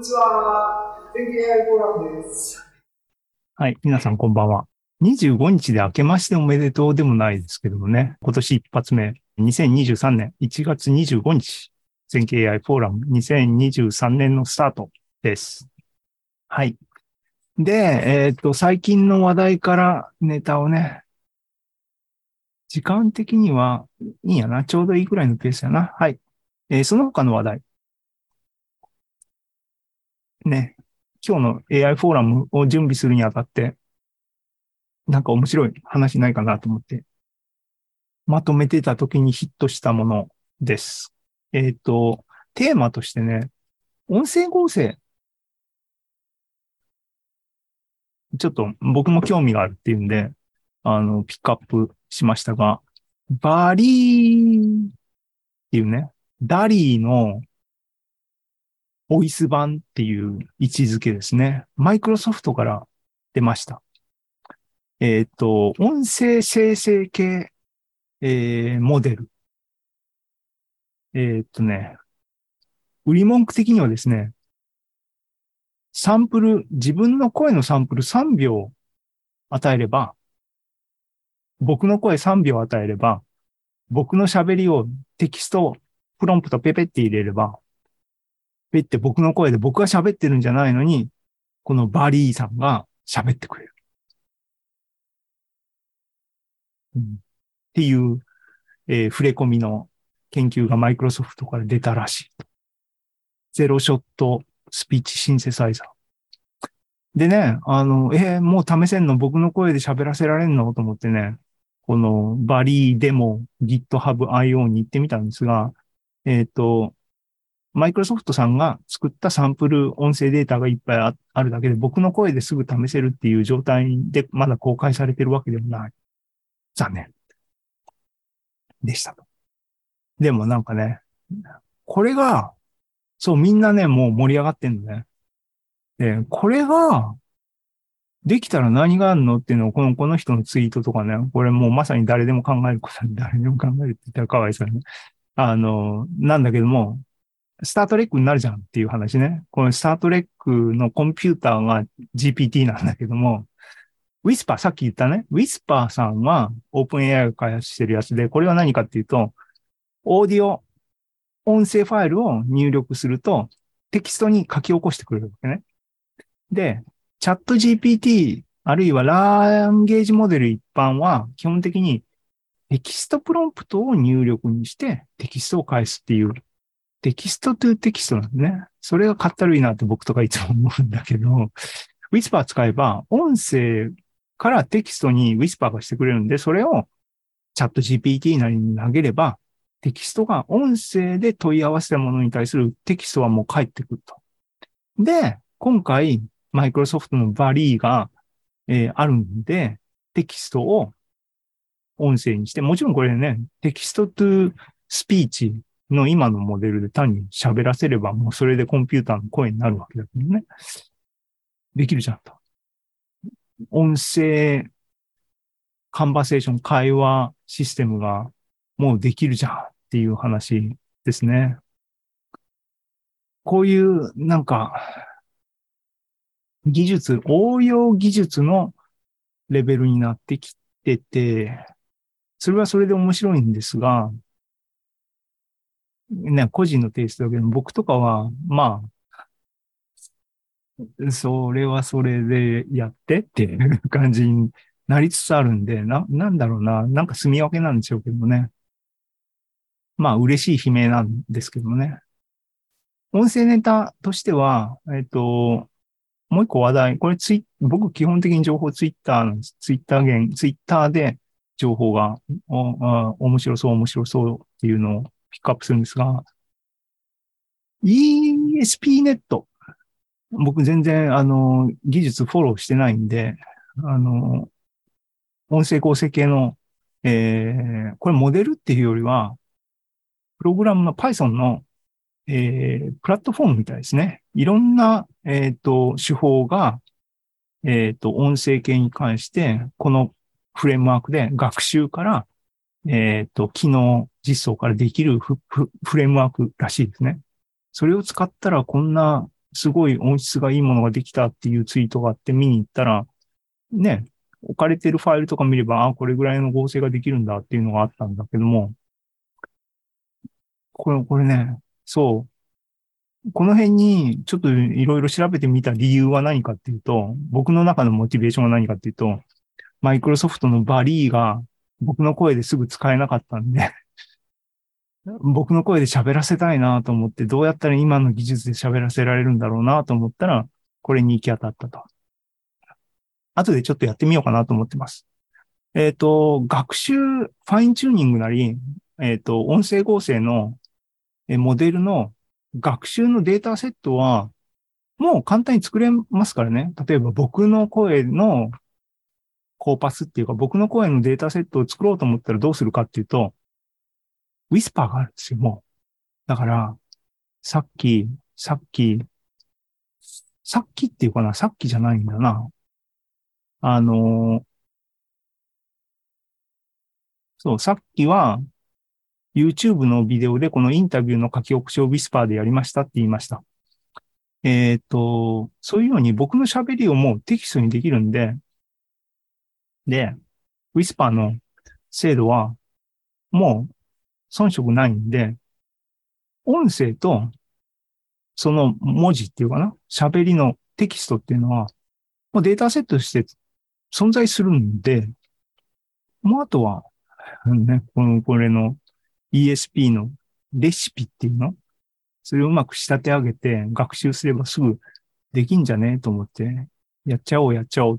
んにちは。ZENKEI AIフォーラムです。はい、皆さんこんばんは。25日で明けましておめでとうでもないですけどもね、今年一発目、2023年1月25日、ZENKEI AIフォーラム2023年のスタートです。はい。で、最近の話題からネタをね、時間的にはいいやな、ちょうどいいくらいのペースやな。はい。その他の話題。ね、今日の AI フォーラムを準備するにあたって、なんか面白い話ないかなと思って、まとめてた時にヒットしたものです。テーマとしてね、音声合成。ちょっと僕も興味があるっていうんで、ピックアップしましたが、バリーっていうね、ダリーのボイス版っていう位置づけですね。マイクロソフトから出ました。音声生成系、モデル。売り文句的にはですね、サンプル、自分の声のサンプル3秒与えれば、僕の声3秒与えれば、僕の喋りをテキスト、プロンプトペペって入れれば、ペって僕の声で僕が喋ってるんじゃないのに、このバリーさんが喋ってくれる。っていう、触れ込みの研究がマイクロソフトから出たらしい。ゼロショットスピーチシンセサイザー。でね、もう試せんの僕の声で喋らせられんのと思ってね、このバリーでも GitHub IO に行ってみたんですが、マイクロソフトさんが作ったサンプル音声データがいっぱいあるだけで僕の声ですぐ試せるっていう状態でまだ公開されてるわけでもない。残念。でした。でもなんかね、これが、そうみんなね、もう盛り上がってんのね。で、これが、できたら何があるのっていうのをこの人のツイートとかね、これもうまさに誰でも考えることに誰でも考えるって言ったらかわいそうね。なんだけども、スタートレックになるじゃんっていう話ね。このスタートレックのコンピューターが GPT なんだけども、Whisper、さっき言ったね。Whisper さんは OpenAI が開発してるやつで、これは何かっていうと、オーディオ、音声ファイルを入力すると、テキストに書き起こしてくれるわけね。で、チャット GPT、あるいはランゲージモデル一般は、基本的にテキストプロンプトを入力にして、テキストを返すっていう。テキストトゥテキストなんでね。それがかったるいなって僕とかいつも思うんだけど、Whisper 使えば音声からテキストに Whisper がしてくれるんで、それをチャット GPT なりに投げれば、テキストが音声で問い合わせたものに対するテキストはもう返ってくると。で、今回、マイクロソフトのバリーが、あるんで、テキストを音声にして、もちろんこれね、テキストトゥスピーチの今のモデルで単に喋らせればもうそれでコンピューターの声になるわけだけどね。できるじゃんと。音声、カンバセーション、会話システムがもうできるじゃんっていう話ですね。こういうなんか、技術、応用技術のレベルになってきてて、それはそれで面白いんですが、ね、個人のテイストだけど、僕とかは、まあ、それはそれでやってっていう感じになりつつあるんで、なんだろうな、なんか住み分けなんでしょうけどね。まあ、嬉しい悲鳴なんですけどね。音声ネタとしては、もう一個話題、これ僕基本的に情報ツイッターで情報が、面白そうっていうのを、ピックアップするんですが、ESPnet。僕全然、技術フォローしてないんで、音声合成系の、これモデルっていうよりは、プログラムの Python の、プラットフォームみたいですね。いろんな、手法が、音声系に関して、このフレームワークで学習から、機能実装からできるフレームワークらしいですね。それを使ったらこんなすごい音質がいいものができたっていうツイートがあって見に行ったら、ね、置かれてるファイルとか見れば、あ、これぐらいの合成ができるんだっていうのがあったんだけども、これね、そう。この辺にちょっといろいろ調べてみた理由は何かっていうと、僕の中のモチベーションは何かっていうと、マイクロソフトのバリーが僕の声ですぐ使えなかったんで、僕の声で喋らせたいなと思って、どうやったら今の技術で喋らせられるんだろうなと思ったら、これに行き当たったと。後でちょっとやってみようかなと思ってます。学習、ファインチューニングなり、音声合成のモデルの学習のデータセットは、もう簡単に作れますからね。例えば僕の声のコーパスっていうか、僕の声のデータセットを作ろうと思ったらどうするかっていうと、Whisper があるんですよ、もう。だから、さっきっていうかな、さっきじゃないんだな。そう、さっきは YouTube のビデオでこのインタビューの書き起こしを Whisper でやりましたって言いました。そういうように僕の喋りをもうテキストにできるんで、で、Whisper の精度はもう遜色ないんで、音声とその文字っていうかな、喋りのテキストっていうのはもうデータセットとして存在するんで、もうあとは、ね、これの ESP のレシピっていうの、それをうまく仕立て上げて学習すればすぐできんじゃねえと思って、やっちゃおうと。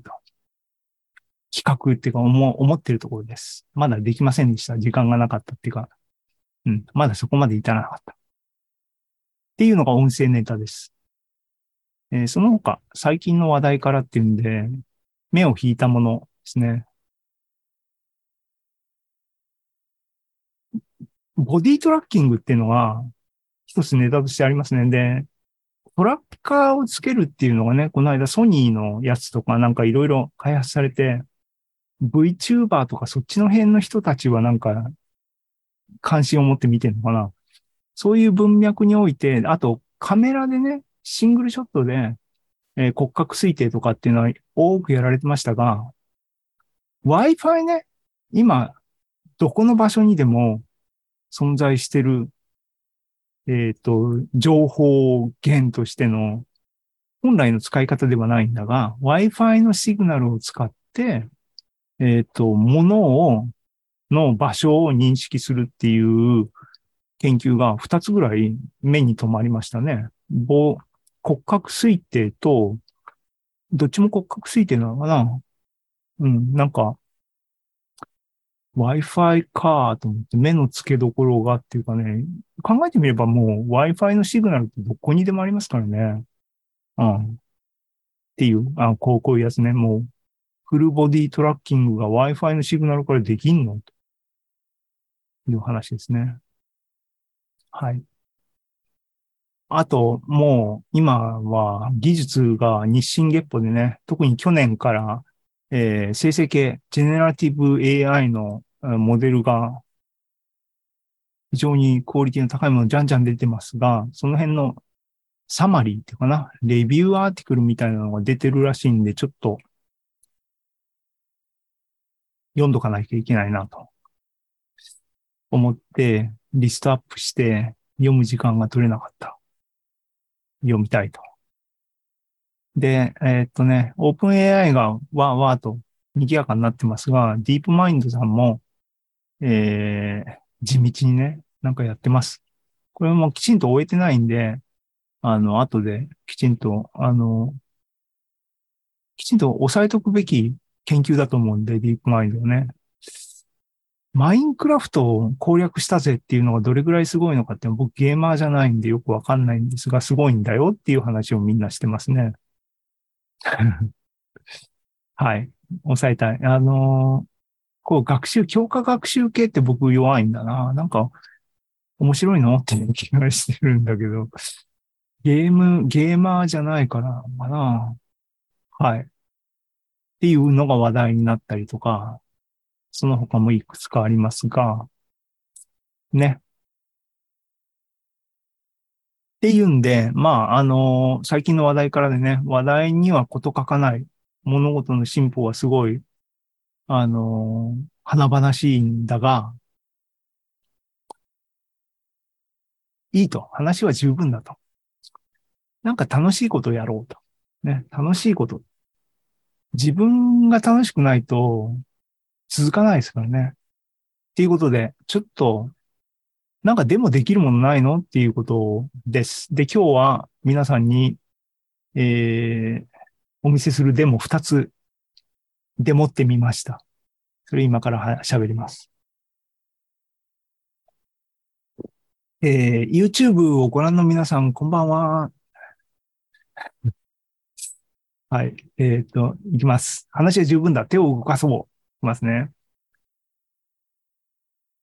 企画っていうか思ってるところです。まだできませんでした。時間がなかったっていうか、うん、まだそこまで至らなかった。っていうのが音声ネタです。その他、最近の話題からっていうんで、目を引いたものですね。ボディトラッキングっていうのが一つネタとしてありますね。で、トラッカーをつけるっていうのがね、この間ソニーのやつとかなんかいろいろ開発されて、VTuber とかそっちの辺の人たちはなんか関心を持って見てるのかな。そういう文脈において、あとカメラでね、シングルショットで、骨格推定とかっていうのは多くやられてましたが、Wi-Fi ね、今どこの場所にでも存在してる、情報源としての本来の使い方ではないんだが、Wi-Fi のシグナルを使って、場所を認識するっていう研究が2つぐらい目に留まりましたね。骨格推定と、どっちも骨格推定なのかな？うん、なんか、Wi-Fi かーと思って目の付けどころがっていうかね、考えてみればもう Wi-Fi のシグナルってどこにでもありますからね。うん。っていう、こういうやつね。もう、フルボディトラッキングが Wi-Fi のシグナルからできんのという話ですね。はい。あと、もう、今は技術が日進月歩でね、特に去年から、生成系、ジェネラティブ AI のモデルが非常にクオリティの高いものじゃんじゃん出てますが、その辺のサマリーっていうかな、レビューアーティクルみたいなのが出てるらしいんで、ちょっと読んどかなきゃいけないなと思って、リストアップして読む時間が取れなかった。読みたいと。で、OpenAI がわーと賑やかになってますが、ディープマインドさんも、地道にね、なんかやってます。これもきちんと終えてないんで、後できちんと、きちんと押さえとくべき研究だと思うんで、ディープマインドをね。マインクラフトを攻略したぜっていうのがどれぐらいすごいのかって、僕ゲーマーじゃないんでよくわかんないんですが、すごいんだよっていう話をみんなしてますね。はい。抑えたい。こう強化学習系って僕弱いんだな。なんか、面白いのっていう気がしてるんだけど、ゲーマーじゃないからかな。はい。っていうのが話題になったりとか、その他もいくつかありますが、ね。っていうんで、最近の話題からでね、話題には事欠かない物事の進歩はすごい、華々しいんだが、いいと。話は十分だと。なんか楽しいことをやろうと。ね。楽しいこと。自分が楽しくないと続かないですからね。っていうことで、ちょっと、なんかでもできるものないのっていうことです。で、今日は皆さんに、お見せするデモ2つデモってみました。それ今から喋ります。YouTube をご覧の皆さん、こんばんは。はい。いきます。話は十分だ。手を動かそう。いきますね。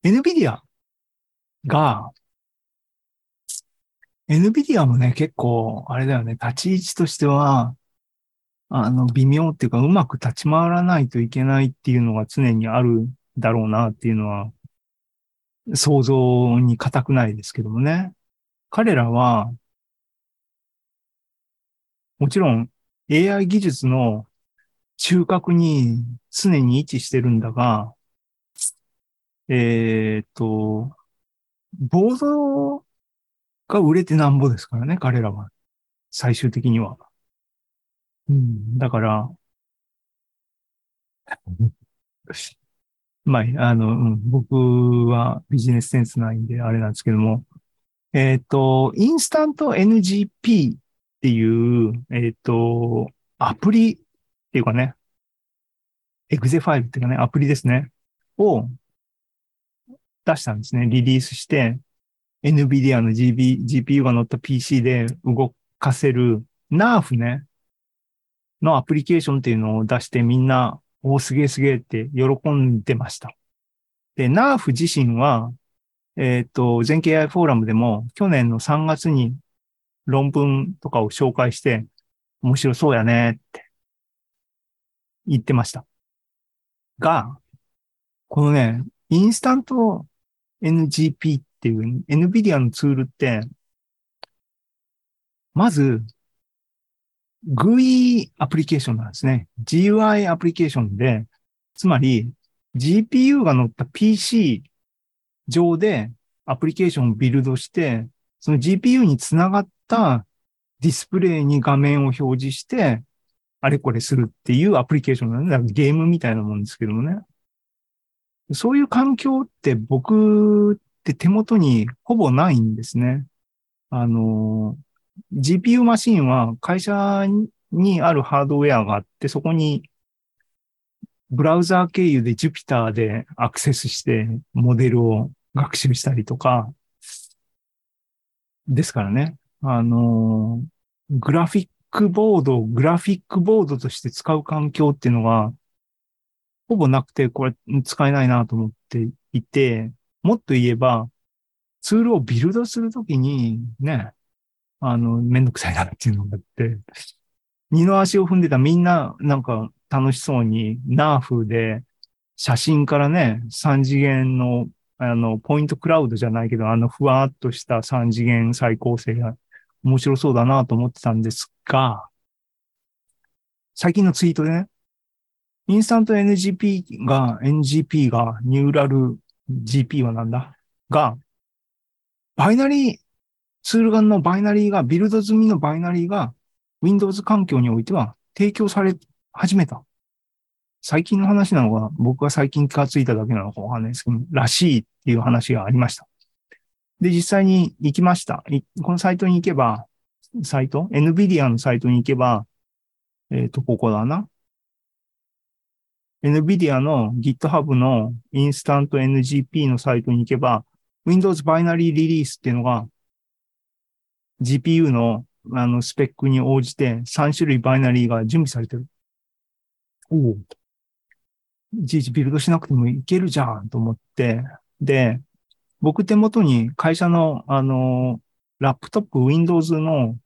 NVIDIA が、NVIDIA もね、結構、あれだよね、立ち位置としては、微妙っていうか、うまく立ち回らないといけないっていうのが常にあるだろうなっていうのは、想像に固くないですけどもね。彼らは、もちろん AI 技術の中核に常に位置してるんだが、ボードが売れてなんぼですからね、彼らは。最終的には。うん、だから、まあ、僕はビジネスセンスないんであれなんですけども、インスタント NGP っていう、アプリっていうかね、エグゼファイルっていうかね、アプリですね、を出したんですね。リリースして、NVIDIA の GPU が乗った PC で動かせる NARF ね、のアプリケーションっていうのを出してみんな、お、すげえすげえって喜んでました。で、NARF 自身は、ZENKEI AI フォーラムでも去年の3月に論文とかを紹介して、面白そうやねって言ってました。が、このね、インスタント NGP っていう NVIDIA のツールって、まず、GUI アプリケーションなんですね。GUI アプリケーションで、つまり GPU が乗った PC 上でアプリケーションをビルドして、その GPU につながったディスプレイに画面を表示して、あれこれするっていうアプリケーションなんで、なんかゲームみたいなもんですけどもね。そういう環境って僕って手元にほぼないんですね。GPU マシンは会社にあるハードウェアがあって、そこにブラウザー経由で Jupyter でアクセスしてモデルを学習したりとか、ですからね。グラフィックボードとして使う環境っていうのがほぼなくて、これ使えないなと思っていて、もっと言えばツールをビルドするときにね、めんどくさいなっていうのがあって、二の足を踏んでたみんななんか楽しそうに、NARF で写真からね、3次元の、ポイントクラウドじゃないけど、ふわーっとした3次元再構成が面白そうだなと思ってたんですが、最近のツイートでね、インスタント NGP が、ニューラル GP はなんだが、ツール間のバイナリーが、ビルド済みのバイナリーが Windows 環境においては提供され始めた。最近の話なのか、僕が最近気がついただけなのかわかんないですけど、らしいっていう話がありました。で、実際に行きました。このサイトに行けば、NVIDIA のサイトに行けば、ここだな。NVIDIA の GitHub のインスタント NGP のサイトに行けば、Windows バイナリーリリースっていうのが、GPU の、スペックに応じて3種類バイナリーが準備されてる。おお。いちいちビルドしなくてもいけるじゃんと思って。で、僕手元に会社の、ラップトップ Windows の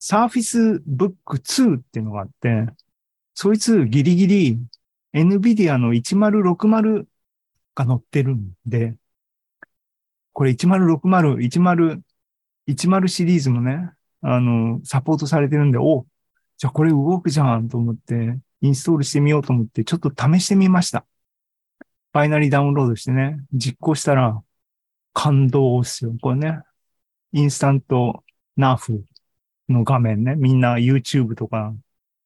Surface Book 2っていうのがあって、そいつギリギリ NVIDIA の1060が載ってるんで、これ1060、10シリーズもね、サポートされてるんで、お、じゃあこれ動くじゃんと思って、インストールしてみようと思って、ちょっと試してみました。バイナリーダウンロードしてね、実行したら、感動っすよ。これね、インスタント NARF の画面ね、みんな YouTube とか、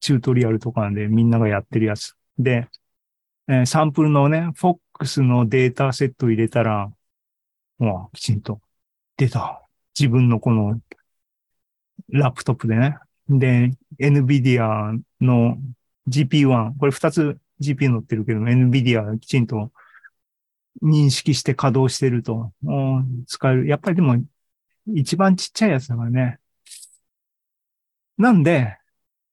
チュートリアルとかでみんながやってるやつ。で、サンプルのね、FOX のデータセット入れたら、もうきちんと出た。自分のこのラップトップでね。で、NVIDIA の GP1、これ2つ GP 乗ってるけど、NVIDIA きちんと認識して稼働してると、使える。やっぱりでも、一番ちっちゃいやつだからね。なんで、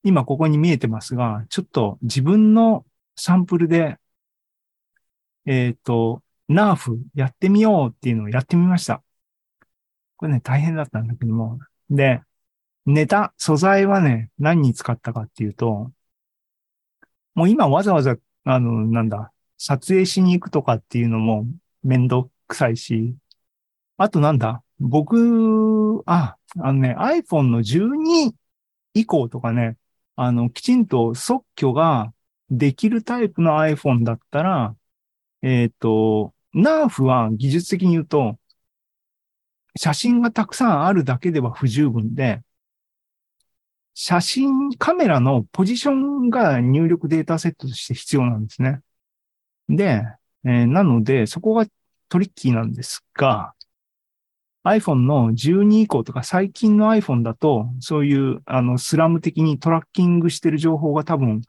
今ここに見えてますが、ちょっと自分のサンプルで、NARF やってみようっていうのをやってみました。これね、大変だったんだけども。で、ネタ、素材はね、何に使ったかっていうと、もう今わざわざ、撮影しに行くとかっていうのもめんどくさいし、あとなんだ、僕、iPhone の12以降とかね、きちんと即挙ができるタイプの iPhone だったら、NARF は技術的に言うと、写真がたくさんあるだけでは不十分で、カメラのポジションが入力データセットとして必要なんですね。で、なので、そこがトリッキーなんですが、iPhone の12以降とか最近の iPhone だと、そういうスラム的にトラッキングしてる情報が多分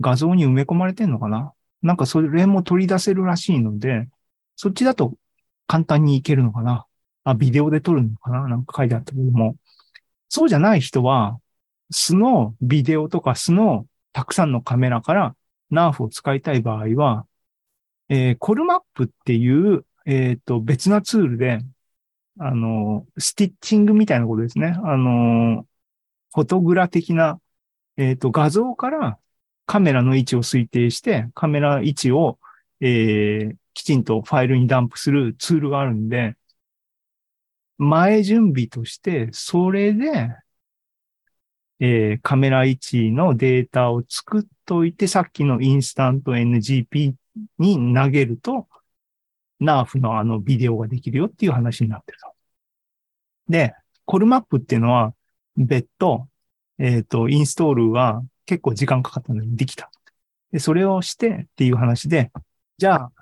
画像に埋め込まれてんのかな？なんかそれも取り出せるらしいので、そっちだと簡単にいけるのかな？あ、ビデオで撮るのかな？なんか書いてあったけども。そうじゃない人は、素のビデオとか素のたくさんのカメラからNARFを使いたい場合は、コルマップっていう、別なツールで、スティッチングみたいなことですね。フォトグラ的な、画像からカメラの位置を推定して、カメラ位置を、きちんとファイルにダンプするツールがあるんで、前準備として、それで、カメラ位置のデータを作っといて、さっきのインスタント NGP に投げると、NARF のビデオができるよっていう話になってると。で、コルマップっていうのは、別途、インストールは結構時間かかったのにできた。で、それをしてっていう話で、じゃあ、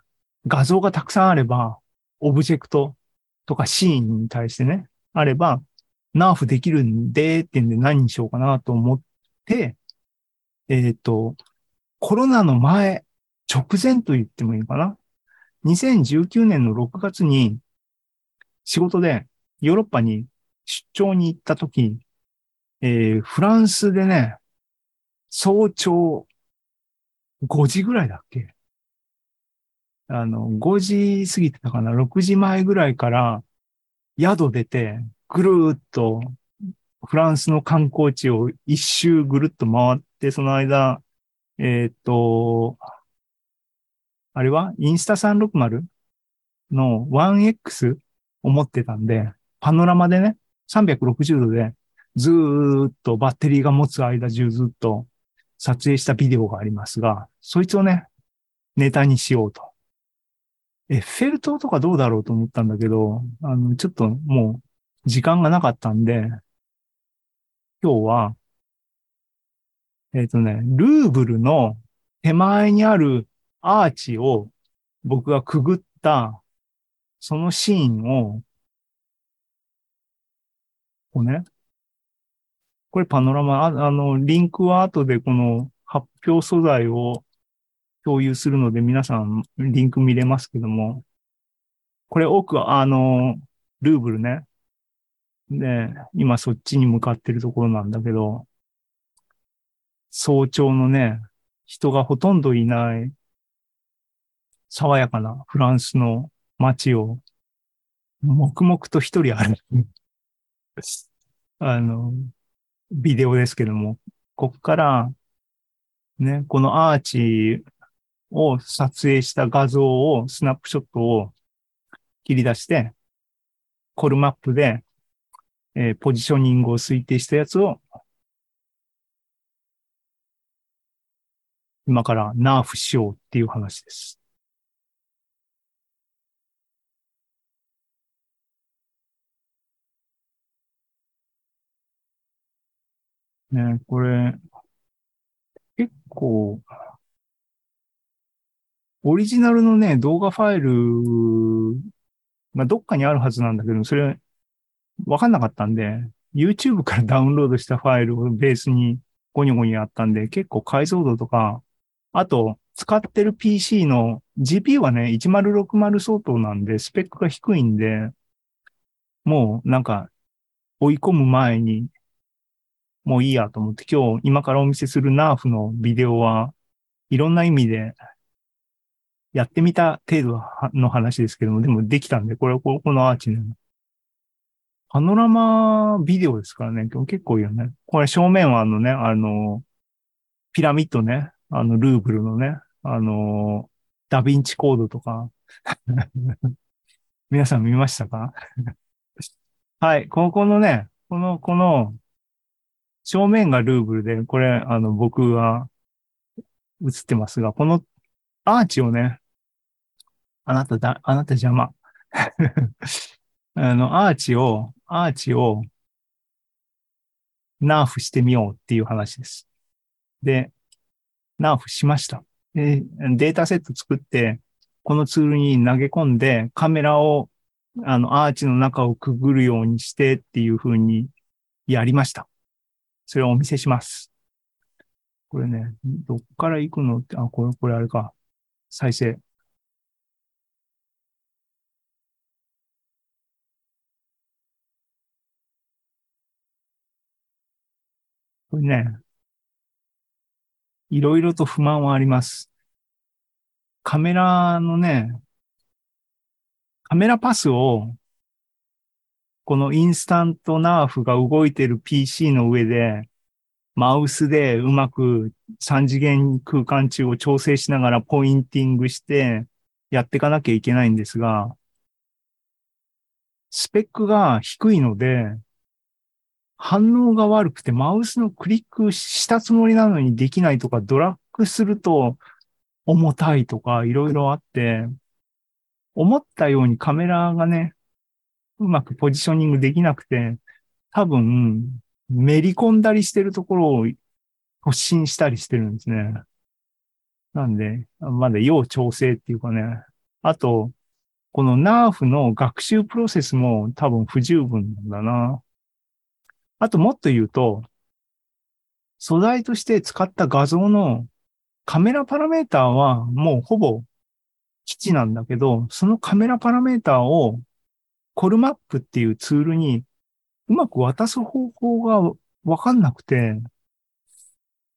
画像がたくさんあれば、オブジェクトとかシーンに対してね、あれば、NARF できるんで、ってんで何にしようかなと思って、コロナの前、直前と言ってもいいかな。2019年の6月に仕事でヨーロッパに出張に行ったとき、フランスでね、早朝5時ぐらいだっけ？5時過ぎてたかな、6時前ぐらいから宿出てぐるーっとフランスの観光地を一周ぐるっと回って、その間、あれはインスタ360の 1X を持ってたんで、パノラマでね、360度でずーっとバッテリーが持つ間中ずっと撮影したビデオがありますが、そいつをね、ネタにしようと。エッフェル塔とかどうだろうと思ったんだけど、ちょっともう時間がなかったんで、今日は、ルーブルの手前にあるアーチを僕がくぐったそのシーンをこうね、これパノラマ、リンクは後でこの発表素材を共有するので皆さんリンク見れますけども、これ奥はルーブルね。で、今そっちに向かってるところなんだけど、早朝のね、人がほとんどいない爽やかなフランスの街を黙々と一人歩くビデオですけども、ここからね、このアーチを撮影した画像をスナップショットを切り出してコルマップでポジショニングを推定したやつを、今からNARFしようっていう話です。ね、これ、結構、オリジナルのね、動画ファイル、まあ、どっかにあるはずなんだけど、それ、わかんなかったんで、YouTube からダウンロードしたファイルをベースにゴニョゴニョやったんで、結構解像度とか、あと、使ってる PC の GPU はね、1060相当なんで、スペックが低いんで、もうなんか、追い込む前に、もういいやと思って、今日、今からお見せするNARFのビデオは、いろんな意味で、やってみた程度の話ですけども、でもできたんで、これはこのアーチの。パノラマビデオですからね、結構いいよね。これ正面はね、ピラミッドね、ルーブルのね、ダヴィンチコードとか。皆さん見ましたか？はい、この正面がルーブルで、これ、僕が映ってますが、このアーチをね、あなた邪魔。アーチを、NARFしてみようっていう話です。で、NARFしました。で、データセット作って、このツールに投げ込んで、カメラを、アーチの中をくぐるようにしてっていう風にやりました。それをお見せします。これね、どっから行くのって、これあれか。再生。これね、いろいろと不満はあります。カメラのね、カメラパスを、このインスタントNARFが動いてる PC の上で、マウスでうまく3次元空間中を調整しながらポインティングしてやっていかなきゃいけないんですが、スペックが低いので、反応が悪くてマウスのクリックしたつもりなのにできないとか、ドラッグすると重たいとかいろいろあって、思ったようにカメラがね、うまくポジショニングできなくて、多分、めり込んだりしてるところを突進したりしてるんですね。なんで、まだ要調整っていうかね。あと、このNARFの学習プロセスも多分不十分なんだな。あともっと言うと、素材として使った画像のカメラパラメーターはもうほぼ基地なんだけど、そのカメラパラメーターをコルマップっていうツールにうまく渡す方法がわかんなくて、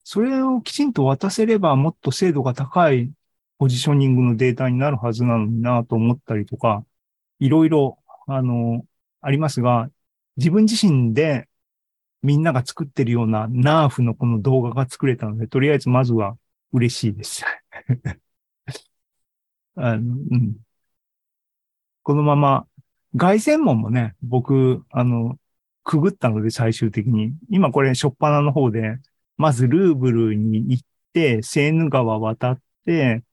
それをきちんと渡せればもっと精度が高いポジショニングのデータになるはずなのになと思ったりとか、いろいろ、ありますが、自分自身でみんなが作ってるようなNARFのこの動画が作れたので、とりあえずまずは嬉しいです。うん、このまま、外線門もね、僕、くぐったので最終的に。今これ、初っ端の方で、まずルーブルに行って、セーヌ川渡って、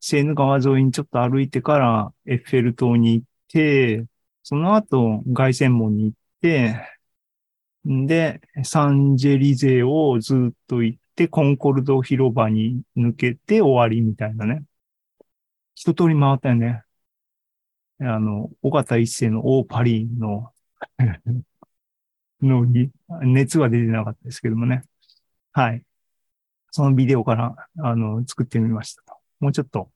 セーヌ川沿いにちょっと歩いてから、エッフェル塔に行って、その後、外線門に行って、で、サンジェリゼをずっと行って、コンコルド広場に抜けて終わりみたいなね。一通り回ったよね。尾形一世のオーパリーの、に熱は出てなかったですけどもね。はい。そのビデオから、作ってみましたと。もうちょっと。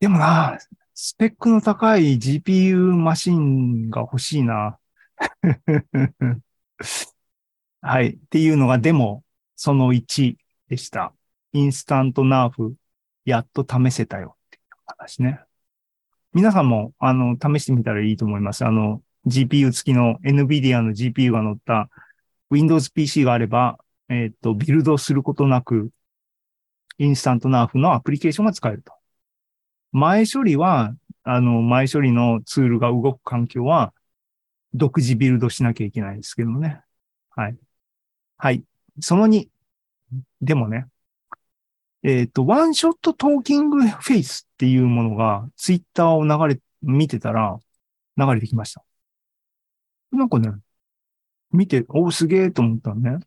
でもな、スペックの高い GPU マシンが欲しいな。はい。っていうのが、でも、その1でした。インスタントNARF、やっと試せたよっていう話ね。皆さんも、試してみたらいいと思います。GPU 付きの NVIDIA の GPU が載った Windows PC があれば、ビルドすることなく、インスタントNARFのアプリケーションが使えると。前処理は、前処理のツールが動く環境は、独自ビルドしなきゃいけないですけどね。はい。はい。その2。でもね、ワンショットトーキングフェイスっていうものが、ツイッターを見てたら、流れてきました。なんかね、見て、おーすげーと思ったのね。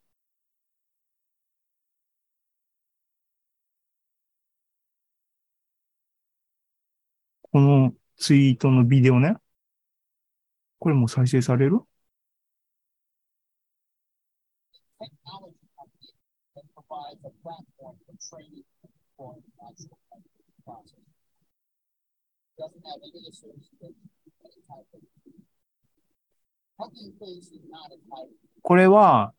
このツイートのビデオね。これも再生される？これは、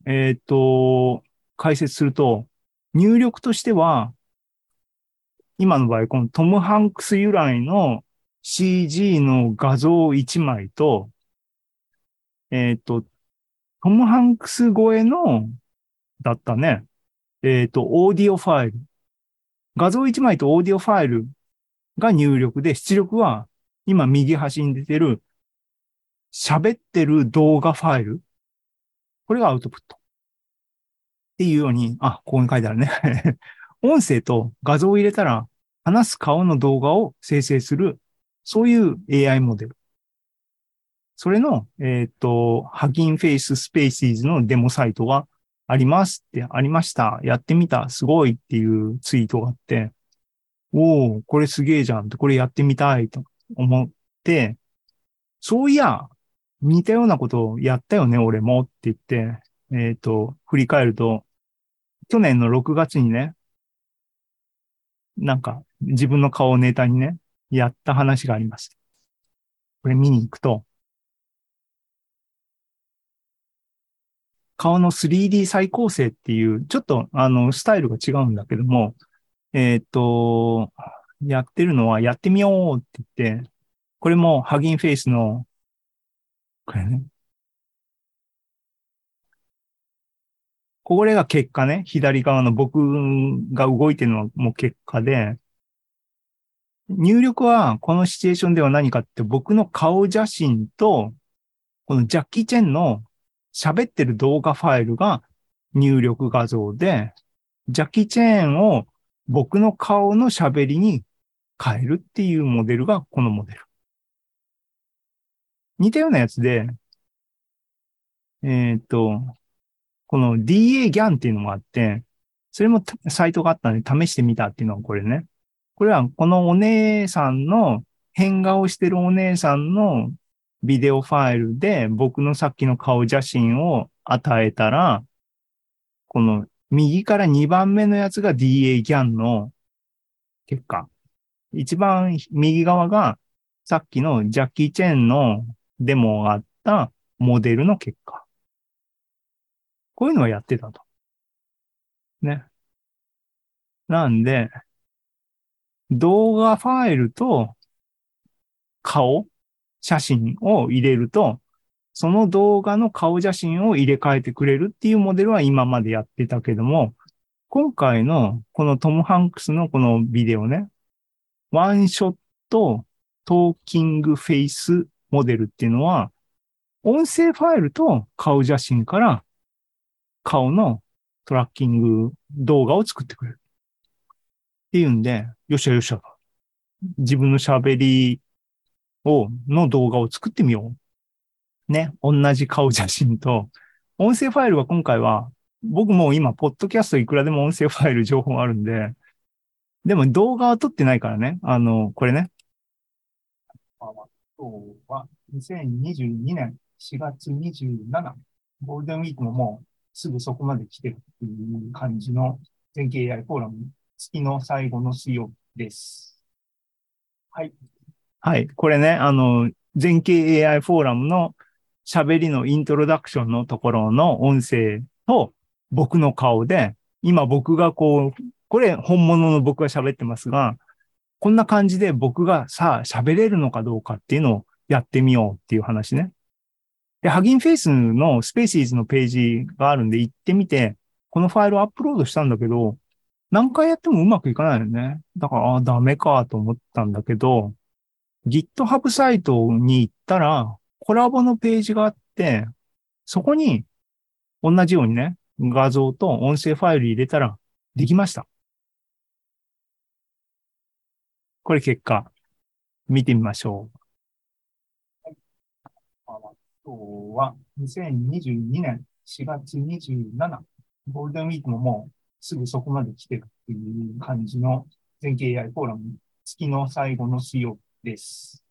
解説すると、入力としては、今の場合、このトム・ハンクス由来の CG の画像1枚と、トム・ハンクス超えの、だったね。オーディオファイル。画像1枚とオーディオファイルが入力で、出力は今右端に出てる喋ってる動画ファイル。これがアウトプット。っていうように、あ、ここに書いてあるね。音声と画像を入れたら、話す顔の動画を生成する、そういう AI モデル。それの、ハキンフェイススペーシーズのデモサイトがありますって、ありました。やってみた。すごいっていうツイートがあって、おー、これすげえじゃんって、これやってみたいと思って、そういや、似たようなことをやったよね、俺もって言って、振り返ると、去年の6月にね、なんか、自分の顔をネタにね、やった話があります。これ見に行くと、顔の 3D 再構成っていう、ちょっと、スタイルが違うんだけども、やってるのは、やってみようって言って、これも、ハギンフェイスの、これね。これが結果ね。左側の僕が動いてるのも結果で、入力はこのシチュエーションでは何かって僕の顔写真と、このジャッキー・チェンの喋ってる動画ファイルが入力画像で、ジャッキー・チェンを僕の顔の喋りに変えるっていうモデルがこのモデル。似たようなやつで、この DA ギャンっていうのもあって、それもサイトがあったんで試してみたっていうのがこれね。これはこのお姉さんの、変顔してるお姉さんのビデオファイルで僕のさっきの顔写真を与えたら、この右から2番目のやつが DA ギャンの結果。一番右側がさっきのジャッキー・チェンのデモがあったモデルの結果。こういうのはやってたと。ね。なんで、動画ファイルと顔、写真を入れると、その動画の顔写真を入れ替えてくれるっていうモデルは今までやってたけども、今回のこのトム・ハンクスのこのビデオね、ワンショットトーキングフェイスモデルっていうのは、音声ファイルと顔写真から顔のトラッキング動画を作ってくれる。っていうんで、よっしゃよっしゃ。自分の喋りの動画を作ってみよう。ね。同じ顔写真と、音声ファイルは今回は、僕も今、ポッドキャストいくらでも音声ファイル情報あるんで、でも動画は撮ってないからね。これね。今日は2022年4月27、ゴールデンウィークももう、すぐそこまで来てるっていう感じのZENKEI AIフォーラム、月の最後の水曜です。はい。はい。これね、ZENKEI AIフォーラムの喋りのイントロダクションのところの音声と僕の顔で、今僕がこう、これ本物の僕が喋ってますが、こんな感じで僕がさあ喋れるのかどうかっていうのをやってみようっていう話ね。で、ハギンフェイスのスペーシーズのページがあるんで行ってみて、このファイルをアップロードしたんだけど、何回やってもうまくいかないよね。だから、あ、ダメかと思ったんだけど、GitHub サイトに行ったら、コラボのページがあっって、そこに同じようにね、画像と音声ファイル入れたらできました。これ結果、見てみましょう。今日は2022年4月27、ゴールデンウィークももうすぐそこまで来てるっていう感じのZENKEI AI フォーラム、月の最後の水曜日です。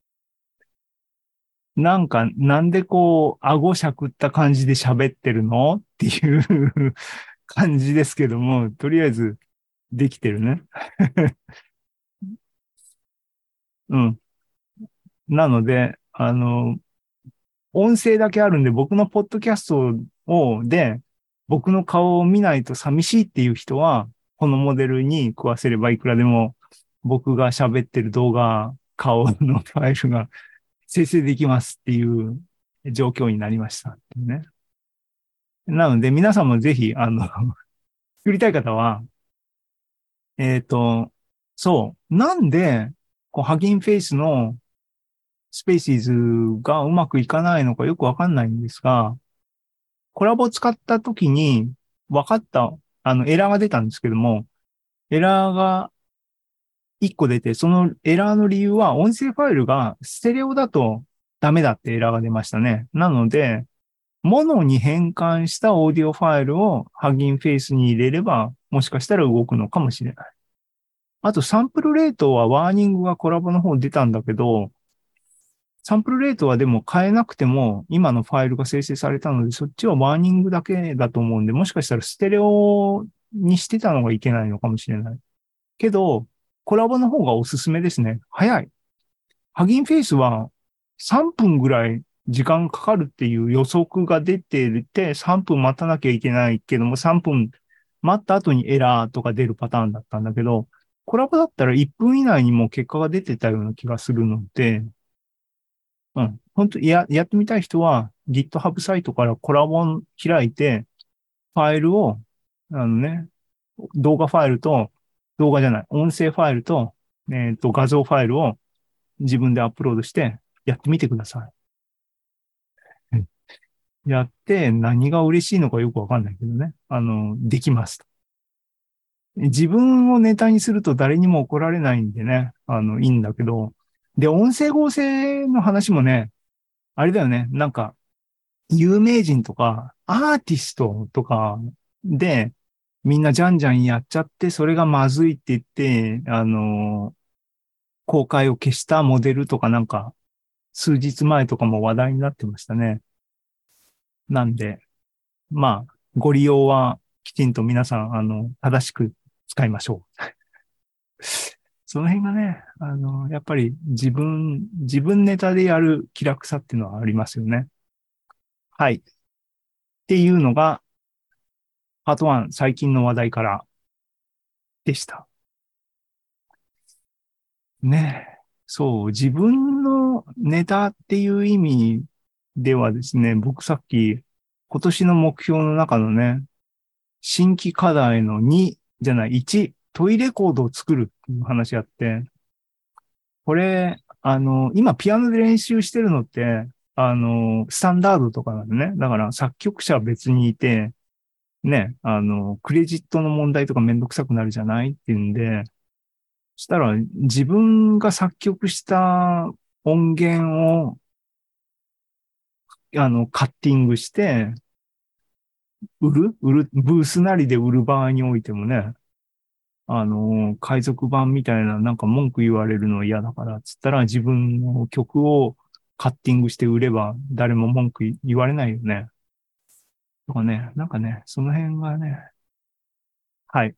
なんでこう、顎しゃくった感じで喋ってるのっていう感じですけども、とりあえずできてるね。うん。なので、音声だけあるんで、僕のポッドキャストで、僕の顔を見ないと寂しいっていう人は、このモデルに食わせればいくらでも、僕が喋ってる動画、顔のファイルが生成できますっていう状況になりましたってね。なので、皆さんもぜひ、作りたい方は、なんで、ハギンフェイスのスペーシーズがうまくいかないのかよくわかんないんですが、コラボを使った時に分かった、エラーが出たんですけども、エラーが1個出て、そのエラーの理由は音声ファイルがステレオだとダメだってエラーが出ましたね。なので、モノに変換したオーディオファイルをハギンフェイスに入れれば、もしかしたら動くのかもしれない。あと、サンプルレートはワーニングがコラボの方出たんだけど、サンプルレートはでも変えなくても今のファイルが生成されたので、そっちはワーニングだけだと思うんで、もしかしたらステレオにしてたのがいけないのかもしれない。けど、コラボの方がおすすめですね。早い。ハギンフェイスは3分ぐらい時間かかるっていう予測が出ていて、3分待たなきゃいけないけども、3分待った後にエラーとか出るパターンだったんだけど、コラボだったら1分以内にもう結果が出てたような気がするので、本当にやってみたい人は GitHub サイトからコラボを開いて、ファイルを、動画ファイルと、動画じゃない、音声ファイルと、画像ファイルを自分でアップロードしてやってみてください。やって何が嬉しいのかよくわかんないけどね。できます。自分をネタにすると誰にも怒られないんでね、いいんだけど。で、音声合成の話もね、あれだよね、有名人とか、アーティストとかで、みんなじゃんじゃんやっちゃって、それがまずいって言って、公開を消したモデルとか数日前とかも話題になってましたね。なんで、ご利用はきちんと皆さん、正しく、使いましょう。その辺がね、やっぱり自分ネタでやる気楽さっていうのはありますよね。はい。っていうのが、パート1、最近の話題からでした。ね。そう、自分のネタっていう意味ではですね、僕さっき、今年の目標の中のね、新規課題の1、トイレコードを作るっていう話あって、これ、今ピアノで練習してるのって、スタンダードとかなんでね。だから作曲者は別にいて、ね、クレジットの問題とかめんどくさくなるじゃないっていうんで、そしたら自分が作曲した音源を、カッティングして、売るブースなりで売る場合においてもね、海賊版みたいな文句言われるの嫌だからつったら自分の曲をカッティングして売れば誰も文句言われないよね。とかね、その辺がね。はい。